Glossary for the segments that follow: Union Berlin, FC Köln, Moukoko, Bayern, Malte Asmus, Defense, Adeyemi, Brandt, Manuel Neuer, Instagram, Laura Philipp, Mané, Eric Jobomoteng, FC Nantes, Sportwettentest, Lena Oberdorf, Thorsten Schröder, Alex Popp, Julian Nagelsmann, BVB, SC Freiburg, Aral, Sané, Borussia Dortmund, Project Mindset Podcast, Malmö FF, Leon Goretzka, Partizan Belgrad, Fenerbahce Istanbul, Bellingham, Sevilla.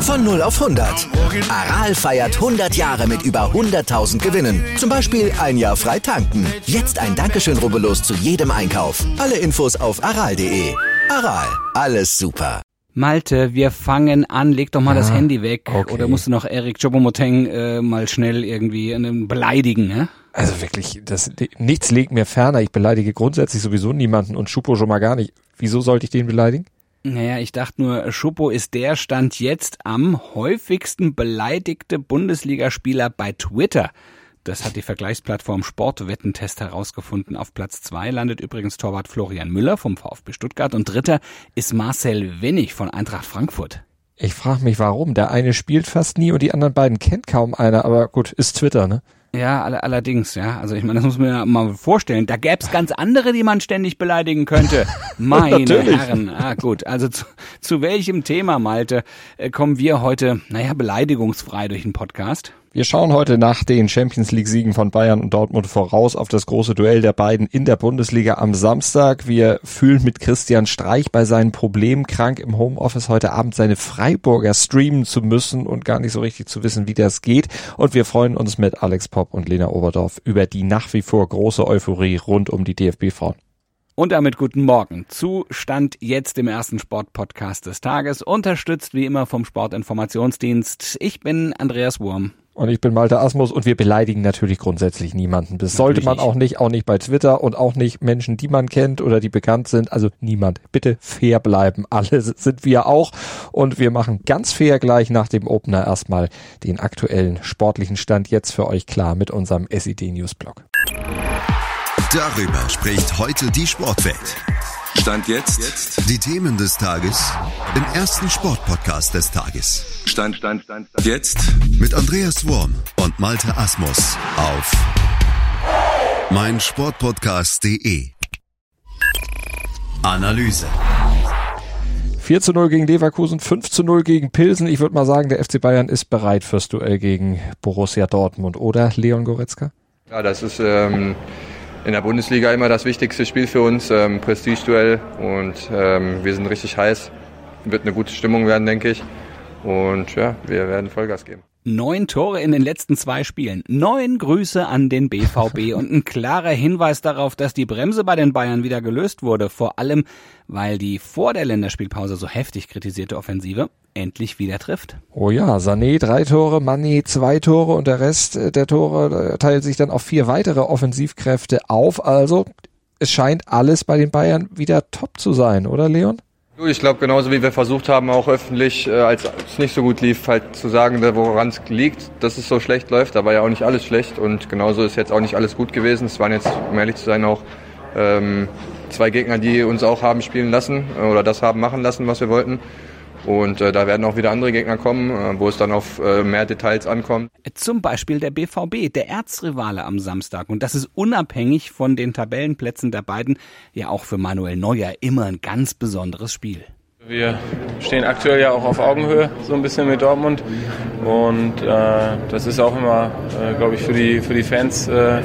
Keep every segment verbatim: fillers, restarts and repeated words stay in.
Von null auf hundert. Aral feiert hundert Jahre mit über hunderttausend Gewinnen. Zum Beispiel ein Jahr frei tanken. Jetzt ein Dankeschön, rubbellos zu jedem Einkauf. Alle Infos auf aral punkt de. Aral, alles super. Malte, wir fangen an. Leg doch mal ja, das Handy weg. Okay. Oder musst du noch Eric Jobomoteng äh, mal schnell irgendwie beleidigen, ne? Also wirklich, das nichts liegt mir ferner. Ich beleidige grundsätzlich sowieso niemanden und Schupo schon mal gar nicht. Wieso sollte ich den beleidigen? Naja, ich dachte nur, Schupo ist der Stand jetzt am häufigsten beleidigte Bundesligaspieler bei Twitter. Das hat die Vergleichsplattform Sportwettentest herausgefunden. Auf Platz zwei landet übrigens Torwart Florian Müller vom VfB Stuttgart und dritter ist Marcel Wenig von Eintracht Frankfurt. Ich frage mich, warum. Der eine spielt fast nie und die anderen beiden kennt kaum einer. Aber gut, ist Twitter, ne? Ja, all- allerdings, ja. Also ich meine, das muss man ja mal vorstellen. Da gäbe es ganz andere, die man ständig beleidigen könnte. Meine Natürlich. Herren. Ah gut, also zu, zu welchem Thema, Malte, kommen wir heute, naja, beleidigungsfrei durch den Podcast? Wir schauen heute nach den Champions-League-Siegen von Bayern und Dortmund voraus auf das große Duell der beiden in der Bundesliga am Samstag. Wir fühlen mit Christian Streich bei seinen Problemen, krank im Homeoffice heute Abend seine Freiburger streamen zu müssen und gar nicht so richtig zu wissen, wie das geht. Und wir freuen uns mit Alex Popp und Lena Oberdorf über die nach wie vor große Euphorie rund um die D F B-Frauen. Und damit guten Morgen zu Stand jetzt dem ersten Sportpodcast des Tages, unterstützt wie immer vom Sportinformationsdienst. Ich bin Andreas Wurm. Und ich bin Malte Asmus und wir beleidigen natürlich grundsätzlich niemanden. Das sollte man auch nicht, auch nicht bei Twitter und auch nicht Menschen, die man kennt oder die bekannt sind. Also niemand. Bitte fair bleiben. Alle sind wir auch. Und wir machen ganz fair gleich nach dem Opener erstmal den aktuellen sportlichen Stand jetzt für euch klar mit unserem S E D-Newsblog. Darüber spricht heute die Sportwelt. Stand jetzt. jetzt. Die Themen des Tages im ersten Sportpodcast des Tages. Stand, Stand, Stand, Stand. Jetzt. Mit Andreas Wurm und Malte Asmus auf meinsportpodcast punkt de. Analyse. vier zu null gegen Leverkusen, fünf zu null gegen Pilsen. Ich würde mal sagen, der F C Bayern ist bereit fürs Duell gegen Borussia Dortmund, oder Leon Goretzka? Ja, das ist... Ähm in der Bundesliga immer das wichtigste Spiel für uns, ähm, Prestigeduell, und ähm, wir sind richtig heiß. Wird eine gute Stimmung werden, denke ich. Und ja, wir werden Vollgas geben. Neun Tore in den letzten zwei Spielen. Neun Grüße an den B V B und ein klarer Hinweis darauf, dass die Bremse bei den Bayern wieder gelöst wurde. Vor allem, weil die vor der Länderspielpause so heftig kritisierte Offensive endlich wieder trifft. Oh ja, Sané drei Tore, Mané zwei Tore und der Rest der Tore teilt sich dann auf vier weitere Offensivkräfte auf. Also es scheint alles bei den Bayern wieder top zu sein, oder Leon? Ich glaube, genauso wie wir versucht haben, auch öffentlich, als es nicht so gut lief, halt zu sagen, woran es liegt, dass es so schlecht läuft. Da war ja auch nicht alles schlecht und genauso ist jetzt auch nicht alles gut gewesen. Es waren jetzt, um ehrlich zu sein, auch ähm, zwei Gegner, die uns auch haben spielen lassen oder das haben machen lassen, was wir wollten. Und äh, da werden auch wieder andere Gegner kommen, äh, wo es dann auf äh, mehr Details ankommt. Zum Beispiel der B V B, der Erzrivale am Samstag. Und das ist unabhängig von den Tabellenplätzen der beiden ja auch für Manuel Neuer immer ein ganz besonderes Spiel. Wir stehen aktuell ja auch auf Augenhöhe, so ein bisschen mit Dortmund. Und äh, das ist auch immer, äh, glaube ich, für die, für die Fans, äh,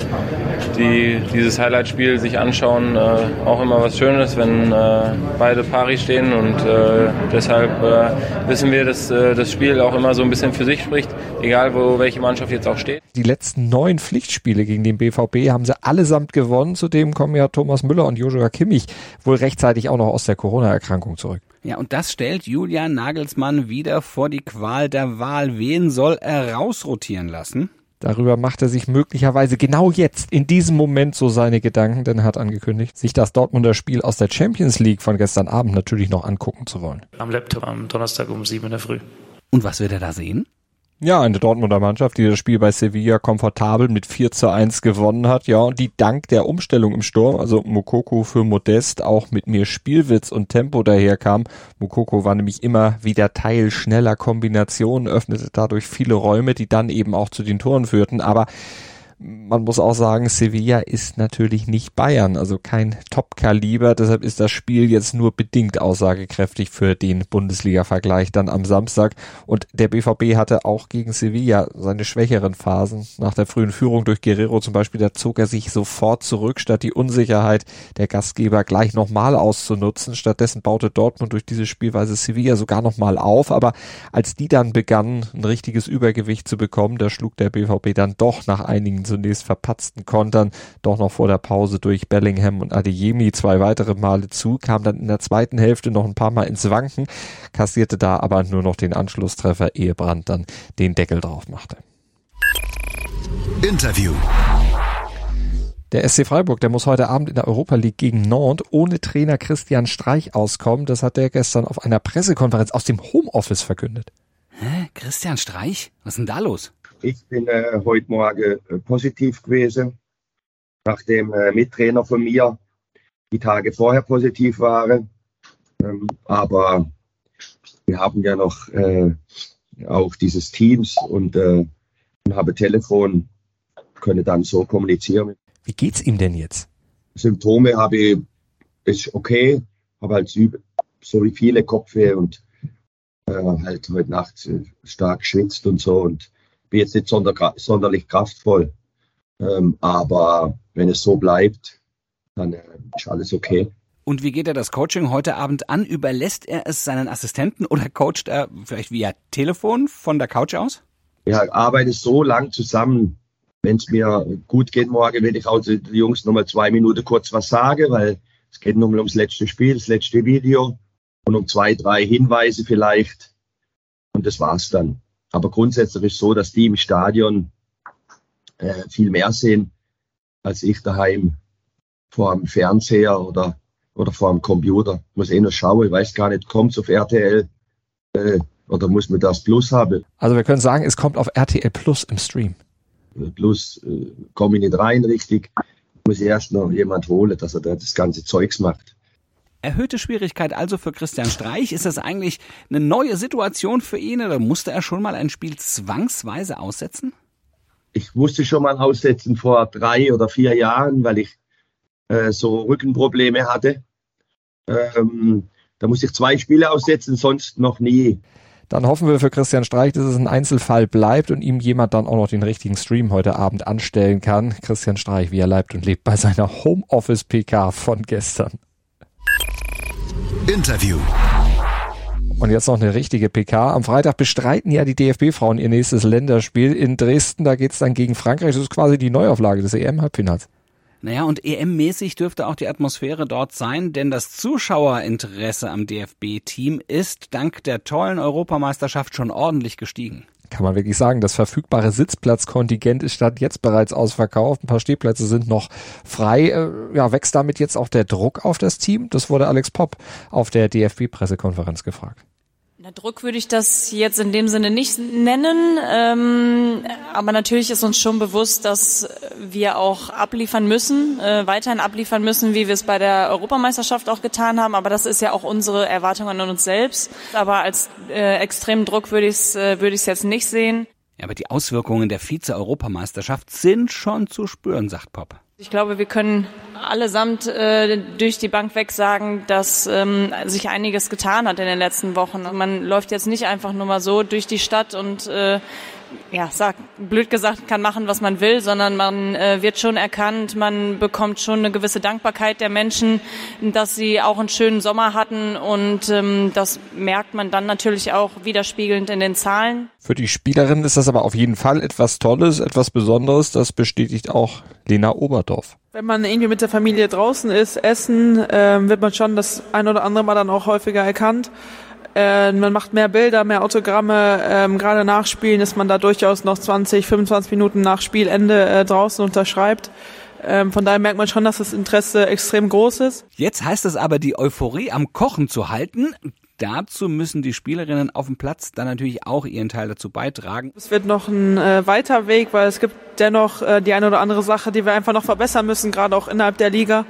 die dieses Highlight-Spiel sich anschauen, äh, auch immer was Schönes, wenn äh, beide pari stehen. Und äh, deshalb äh, wissen wir, dass äh, das Spiel auch immer so ein bisschen für sich spricht, egal wo welche Mannschaft jetzt auch steht. Die letzten neun Pflichtspiele gegen den B V B haben sie allesamt gewonnen. Zudem kommen ja Thomas Müller und Joshua Kimmich wohl rechtzeitig auch noch aus der Corona-Erkrankung zurück. Ja, und das stellt Julian Nagelsmann wieder vor die Qual der Wahl. Wen soll er rausrotieren lassen? Darüber macht er sich möglicherweise genau jetzt, in diesem Moment, so seine Gedanken, denn er hat angekündigt, sich das Dortmunder Spiel aus der Champions League von gestern Abend natürlich noch angucken zu wollen. Am Laptop am Donnerstag um sieben in der Früh. Und was wird er da sehen? Ja, eine Dortmunder Mannschaft, die das Spiel bei Sevilla komfortabel mit vier zu eins gewonnen hat, ja, und die dank der Umstellung im Sturm, also Moukoko für Modest, auch mit mehr Spielwitz und Tempo daherkam. Moukoko war nämlich immer wieder Teil schneller Kombinationen, öffnete dadurch viele Räume, die dann eben auch zu den Toren führten, aber man muss auch sagen, Sevilla ist natürlich nicht Bayern, also kein Top-Kaliber, deshalb ist das Spiel jetzt nur bedingt aussagekräftig für den Bundesliga-Vergleich dann am Samstag. Und der B V B hatte auch gegen Sevilla seine schwächeren Phasen. Nach der frühen Führung durch Guerrero zum Beispiel, da zog er sich sofort zurück, statt die Unsicherheit der Gastgeber gleich nochmal auszunutzen. Stattdessen baute Dortmund durch diese Spielweise Sevilla sogar nochmal auf, aber als die dann begannen, ein richtiges Übergewicht zu bekommen, da schlug der B V B dann doch nach einigen zunächst verpatzten Kontern doch noch vor der Pause durch Bellingham und Adeyemi zwei weitere Male zu, kam dann in der zweiten Hälfte noch ein paar Mal ins Wanken, kassierte da aber nur noch den Anschlusstreffer, ehe Brandt dann den Deckel drauf machte. Interview. Der S C Freiburg, der muss heute Abend in der Europa League gegen Nantes ohne Trainer Christian Streich auskommen. Das hat er gestern auf einer Pressekonferenz aus dem Homeoffice verkündet. Hä? Christian Streich? Was ist denn da los? Ich bin äh, heute Morgen äh, positiv gewesen, nachdem äh, Mittrainer von mir die Tage vorher positiv waren. Ähm, aber wir haben ja noch äh, auch dieses Teams und, äh, und habe Telefon, können dann so kommunizieren. Wie geht's ihm denn jetzt? Symptome habe ich, ist okay, habe halt so wie viele Kopfweh und äh, halt heute Nacht stark geschwitzt und so und bin jetzt nicht sonder, sonderlich kraftvoll. Ähm, aber wenn es so bleibt, dann äh, ist alles okay. Und wie geht er das Coaching heute Abend an? Überlässt er es seinen Assistenten oder coacht er vielleicht via Telefon von der Couch aus? Ja, ich arbeite so lang zusammen. Wenn es mir gut geht morgen, werde ich auch den Jungs nochmal zwei Minuten kurz was sagen, weil es geht nochmal ums letzte Spiel, das letzte Video und um zwei, drei Hinweise vielleicht. Und das war's dann. Aber grundsätzlich ist es so, dass die im Stadion äh, viel mehr sehen, als ich daheim vor dem Fernseher oder, oder vor dem Computer. Ich muss eh noch schauen, ich weiß gar nicht, kommt's auf R T L äh, oder muss man das Plus haben? Also wir können sagen, es kommt auf R T L Plus im Stream. Plus äh, komme ich nicht rein richtig, muss ich erst noch jemand holen, dass er da das ganze Zeugs macht. Erhöhte Schwierigkeit also für Christian Streich. Ist das eigentlich eine neue Situation für ihn oder musste er schon mal ein Spiel zwangsweise aussetzen? Ich musste schon mal aussetzen vor drei oder vier Jahren, weil ich äh, so Rückenprobleme hatte. Ähm, da musste ich zwei Spiele aussetzen, sonst noch nie. Dann hoffen wir für Christian Streich, dass es ein Einzelfall bleibt und ihm jemand dann auch noch den richtigen Stream heute Abend anstellen kann. Christian Streich, wie er leibt und lebt bei seiner Homeoffice-P K von gestern. Interview. Und jetzt noch eine richtige P K. Am Freitag bestreiten ja die D F B-Frauen ihr nächstes Länderspiel in Dresden. Da geht's dann gegen Frankreich. Das ist quasi die Neuauflage des E M-Halbfinals. Naja, und E M-mäßig dürfte auch die Atmosphäre dort sein, denn das Zuschauerinteresse am D F B-Team ist dank der tollen Europameisterschaft schon ordentlich gestiegen. Kann man wirklich sagen, das verfügbare Sitzplatzkontingent ist statt jetzt bereits ausverkauft. Ein paar Stehplätze sind noch frei. Ja, wächst damit jetzt auch der Druck auf das Team? Das wurde Alex Popp auf der D F B-Pressekonferenz gefragt. Na, Druck würde ich das jetzt in dem Sinne nicht nennen, ähm, aber natürlich ist uns schon bewusst, dass wir auch abliefern müssen, äh, weiterhin abliefern müssen, wie wir es bei der Europameisterschaft auch getan haben, aber das ist ja auch unsere Erwartung an uns selbst, aber als äh, extremen Druck würde ich es äh, würde ich es jetzt nicht sehen. Ja, aber die Auswirkungen der Vize-Europameisterschaft sind schon zu spüren, sagt Popp. Ich glaube, wir können allesamt äh, durch die Bank weg sagen, dass ähm, sich einiges getan hat in den letzten Wochen. Man läuft jetzt nicht einfach nur mal so durch die Stadt und äh, ja, sagt, blöd gesagt, kann machen, was man will, sondern man äh, wird schon erkannt, man bekommt schon eine gewisse Dankbarkeit der Menschen, dass sie auch einen schönen Sommer hatten und ähm, das merkt man dann natürlich auch widerspiegelnd in den Zahlen. Für die Spielerinnen ist das aber auf jeden Fall etwas Tolles, etwas Besonderes, das bestätigt auch Lena Oberdorf. Wenn man irgendwie mit der Familie draußen ist, essen, ähm, wird man schon das ein oder andere Mal dann auch häufiger erkannt. Äh, man macht mehr Bilder, mehr Autogramme. Ähm, gerade nach Spielen ist man da durchaus noch zwanzig, fünfundzwanzig Minuten nach Spielende äh, draußen unterschreibt. Ähm, von daher merkt man schon, dass das Interesse extrem groß ist. Jetzt heißt es aber, die Euphorie am Kochen zu halten. Dazu müssen die Spielerinnen auf dem Platz dann natürlich auch ihren Teil dazu beitragen. Es wird noch ein äh, weiter Weg, weil es gibt dennoch äh, die eine oder andere Sache, die wir einfach noch verbessern müssen, gerade auch innerhalb der Liga.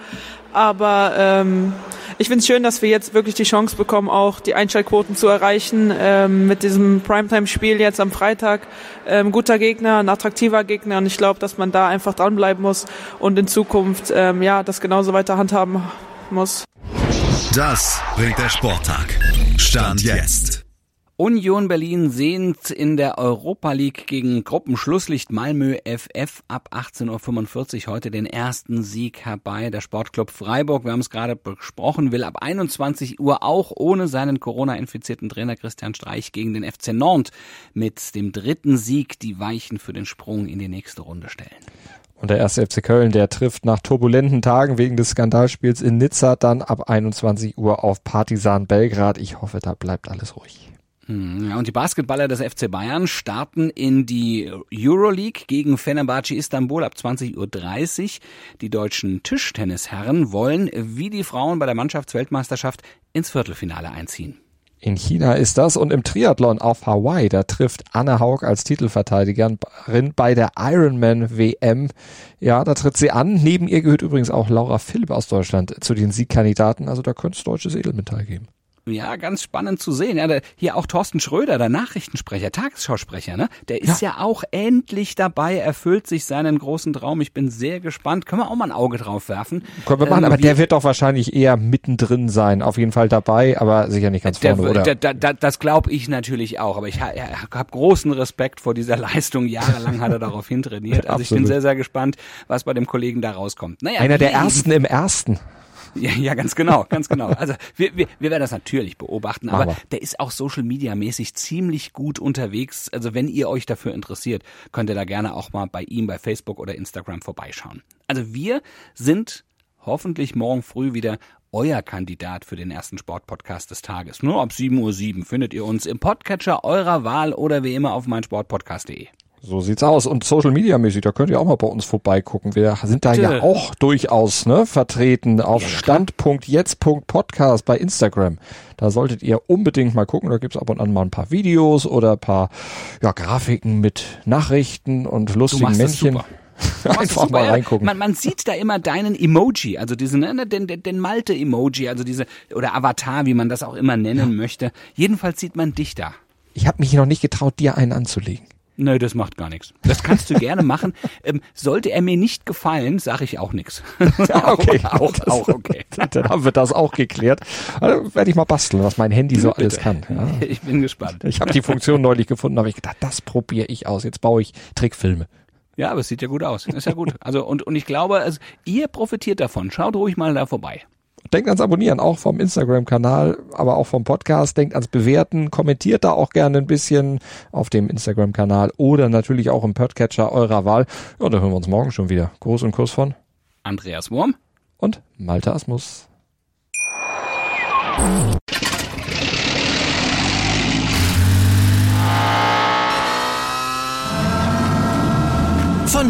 Aber ähm, ich finde es schön, dass wir jetzt wirklich die Chance bekommen, auch die Einschaltquoten zu erreichen ähm, mit diesem Primetime-Spiel jetzt am Freitag. Ähm, guter Gegner, ein attraktiver Gegner, und ich glaube, dass man da einfach dranbleiben muss und in Zukunft ähm, ja, das genauso weiter handhaben muss. Das bringt der Sporttag. Stand jetzt. Union Berlin sehnt in der Europa League gegen Gruppenschlusslicht Malmö F F ab achtzehn Uhr fünfundvierzig heute den ersten Sieg herbei. Der Sportclub Freiburg, wir haben es gerade besprochen, will ab einundzwanzig Uhr auch ohne seinen Corona-infizierten Trainer Christian Streich gegen den F C Nantes mit dem dritten Sieg die Weichen für den Sprung in die nächste Runde stellen. Und der erste F C Köln, der trifft nach turbulenten Tagen wegen des Skandalspiels in Nizza dann ab einundzwanzig Uhr auf Partizan Belgrad. Ich hoffe, da bleibt alles ruhig. Ja, und die Basketballer des F C Bayern starten in die Euroleague gegen Fenerbahce Istanbul ab zwanzig Uhr dreißig. Die deutschen Tischtennisherren wollen, wie die Frauen bei der Mannschaftsweltmeisterschaft, ins Viertelfinale einziehen. In China ist das, und im Triathlon auf Hawaii, da trifft Anne Haug als Titelverteidigerin bei der Ironman W M. Ja, da tritt sie an. Neben ihr gehört übrigens auch Laura Philipp aus Deutschland zu den Siegkandidaten. Also da könnte es deutsches Edelmetall geben. Ja, ganz spannend zu sehen. Ja, da, hier auch Thorsten Schröder, der Nachrichtensprecher, Tagesschausprecher, ne? Der ist ja. ja auch endlich dabei, erfüllt sich seinen großen Traum. Ich bin sehr gespannt. Können wir auch mal ein Auge drauf werfen? Können wir machen, ähm, aber der wird doch wahrscheinlich eher mittendrin sein. Auf jeden Fall dabei, aber sicher nicht ganz der, vorne, oder? Der, der, der, das glaube ich natürlich auch. Aber ich ha, habe großen Respekt vor dieser Leistung. Jahrelang hat er darauf hintrainiert. Also ich bin sehr, sehr gespannt, was bei dem Kollegen da rauskommt. Naja, einer der Ersten im Ersten. Ja, ja, ganz genau, ganz genau. Also wir, wir, wir werden das natürlich beobachten, aber, aber der ist auch Social-Media-mäßig ziemlich gut unterwegs. Also wenn ihr euch dafür interessiert, könnt ihr da gerne auch mal bei ihm bei Facebook oder Instagram vorbeischauen. Also wir sind hoffentlich morgen früh wieder euer Kandidat für den ersten Sportpodcast des Tages. Nur ab sieben Uhr sieben findet ihr uns im Podcatcher eurer Wahl oder wie immer auf meinsportpodcast punkt de. So sieht's aus. Und Social Media mäßig, da könnt ihr auch mal bei uns vorbeigucken. Wir sind da ja auch durchaus, ne, vertreten auf ja, stand punkt jetzt punkt podcast bei Instagram. Da solltet ihr unbedingt mal gucken. Da gibt's ab und an mal ein paar Videos oder ein paar ja, Grafiken mit Nachrichten und lustigen Männchen. Einfach super, mal reingucken. Man, man sieht da immer deinen Emoji, also diesen, den, den, den Malte-Emoji, also diese, oder Avatar, wie man das auch immer nennen ja. möchte. Jedenfalls sieht man dich da. Ich habe mich noch nicht getraut, dir einen anzulegen. Nö, das macht gar nichts. Das kannst du gerne machen. Ähm, sollte er mir nicht gefallen, sage ich auch nichts. Ja, okay. auch, das, auch, okay. Dann haben wir das auch geklärt. Also werde ich mal basteln, was mein Handy so Bitte. alles kann. Ja. Ich bin gespannt. Ich habe die Funktion neulich gefunden, habe ich gedacht, das probiere ich aus. Jetzt baue ich Trickfilme. Ja, aber es sieht ja gut aus. Ist ja gut. Also und, und ich glaube, also, ihr profitiert davon. Schaut ruhig mal da vorbei. Denkt ans Abonnieren, auch vom Instagram-Kanal, aber auch vom Podcast. Denkt ans Bewerten, kommentiert da auch gerne ein bisschen auf dem Instagram-Kanal oder natürlich auch im Podcatcher eurer Wahl. Ja, da hören wir uns morgen schon wieder. Gruß und Kuss von Andreas Wurm und Malte Asmus. Von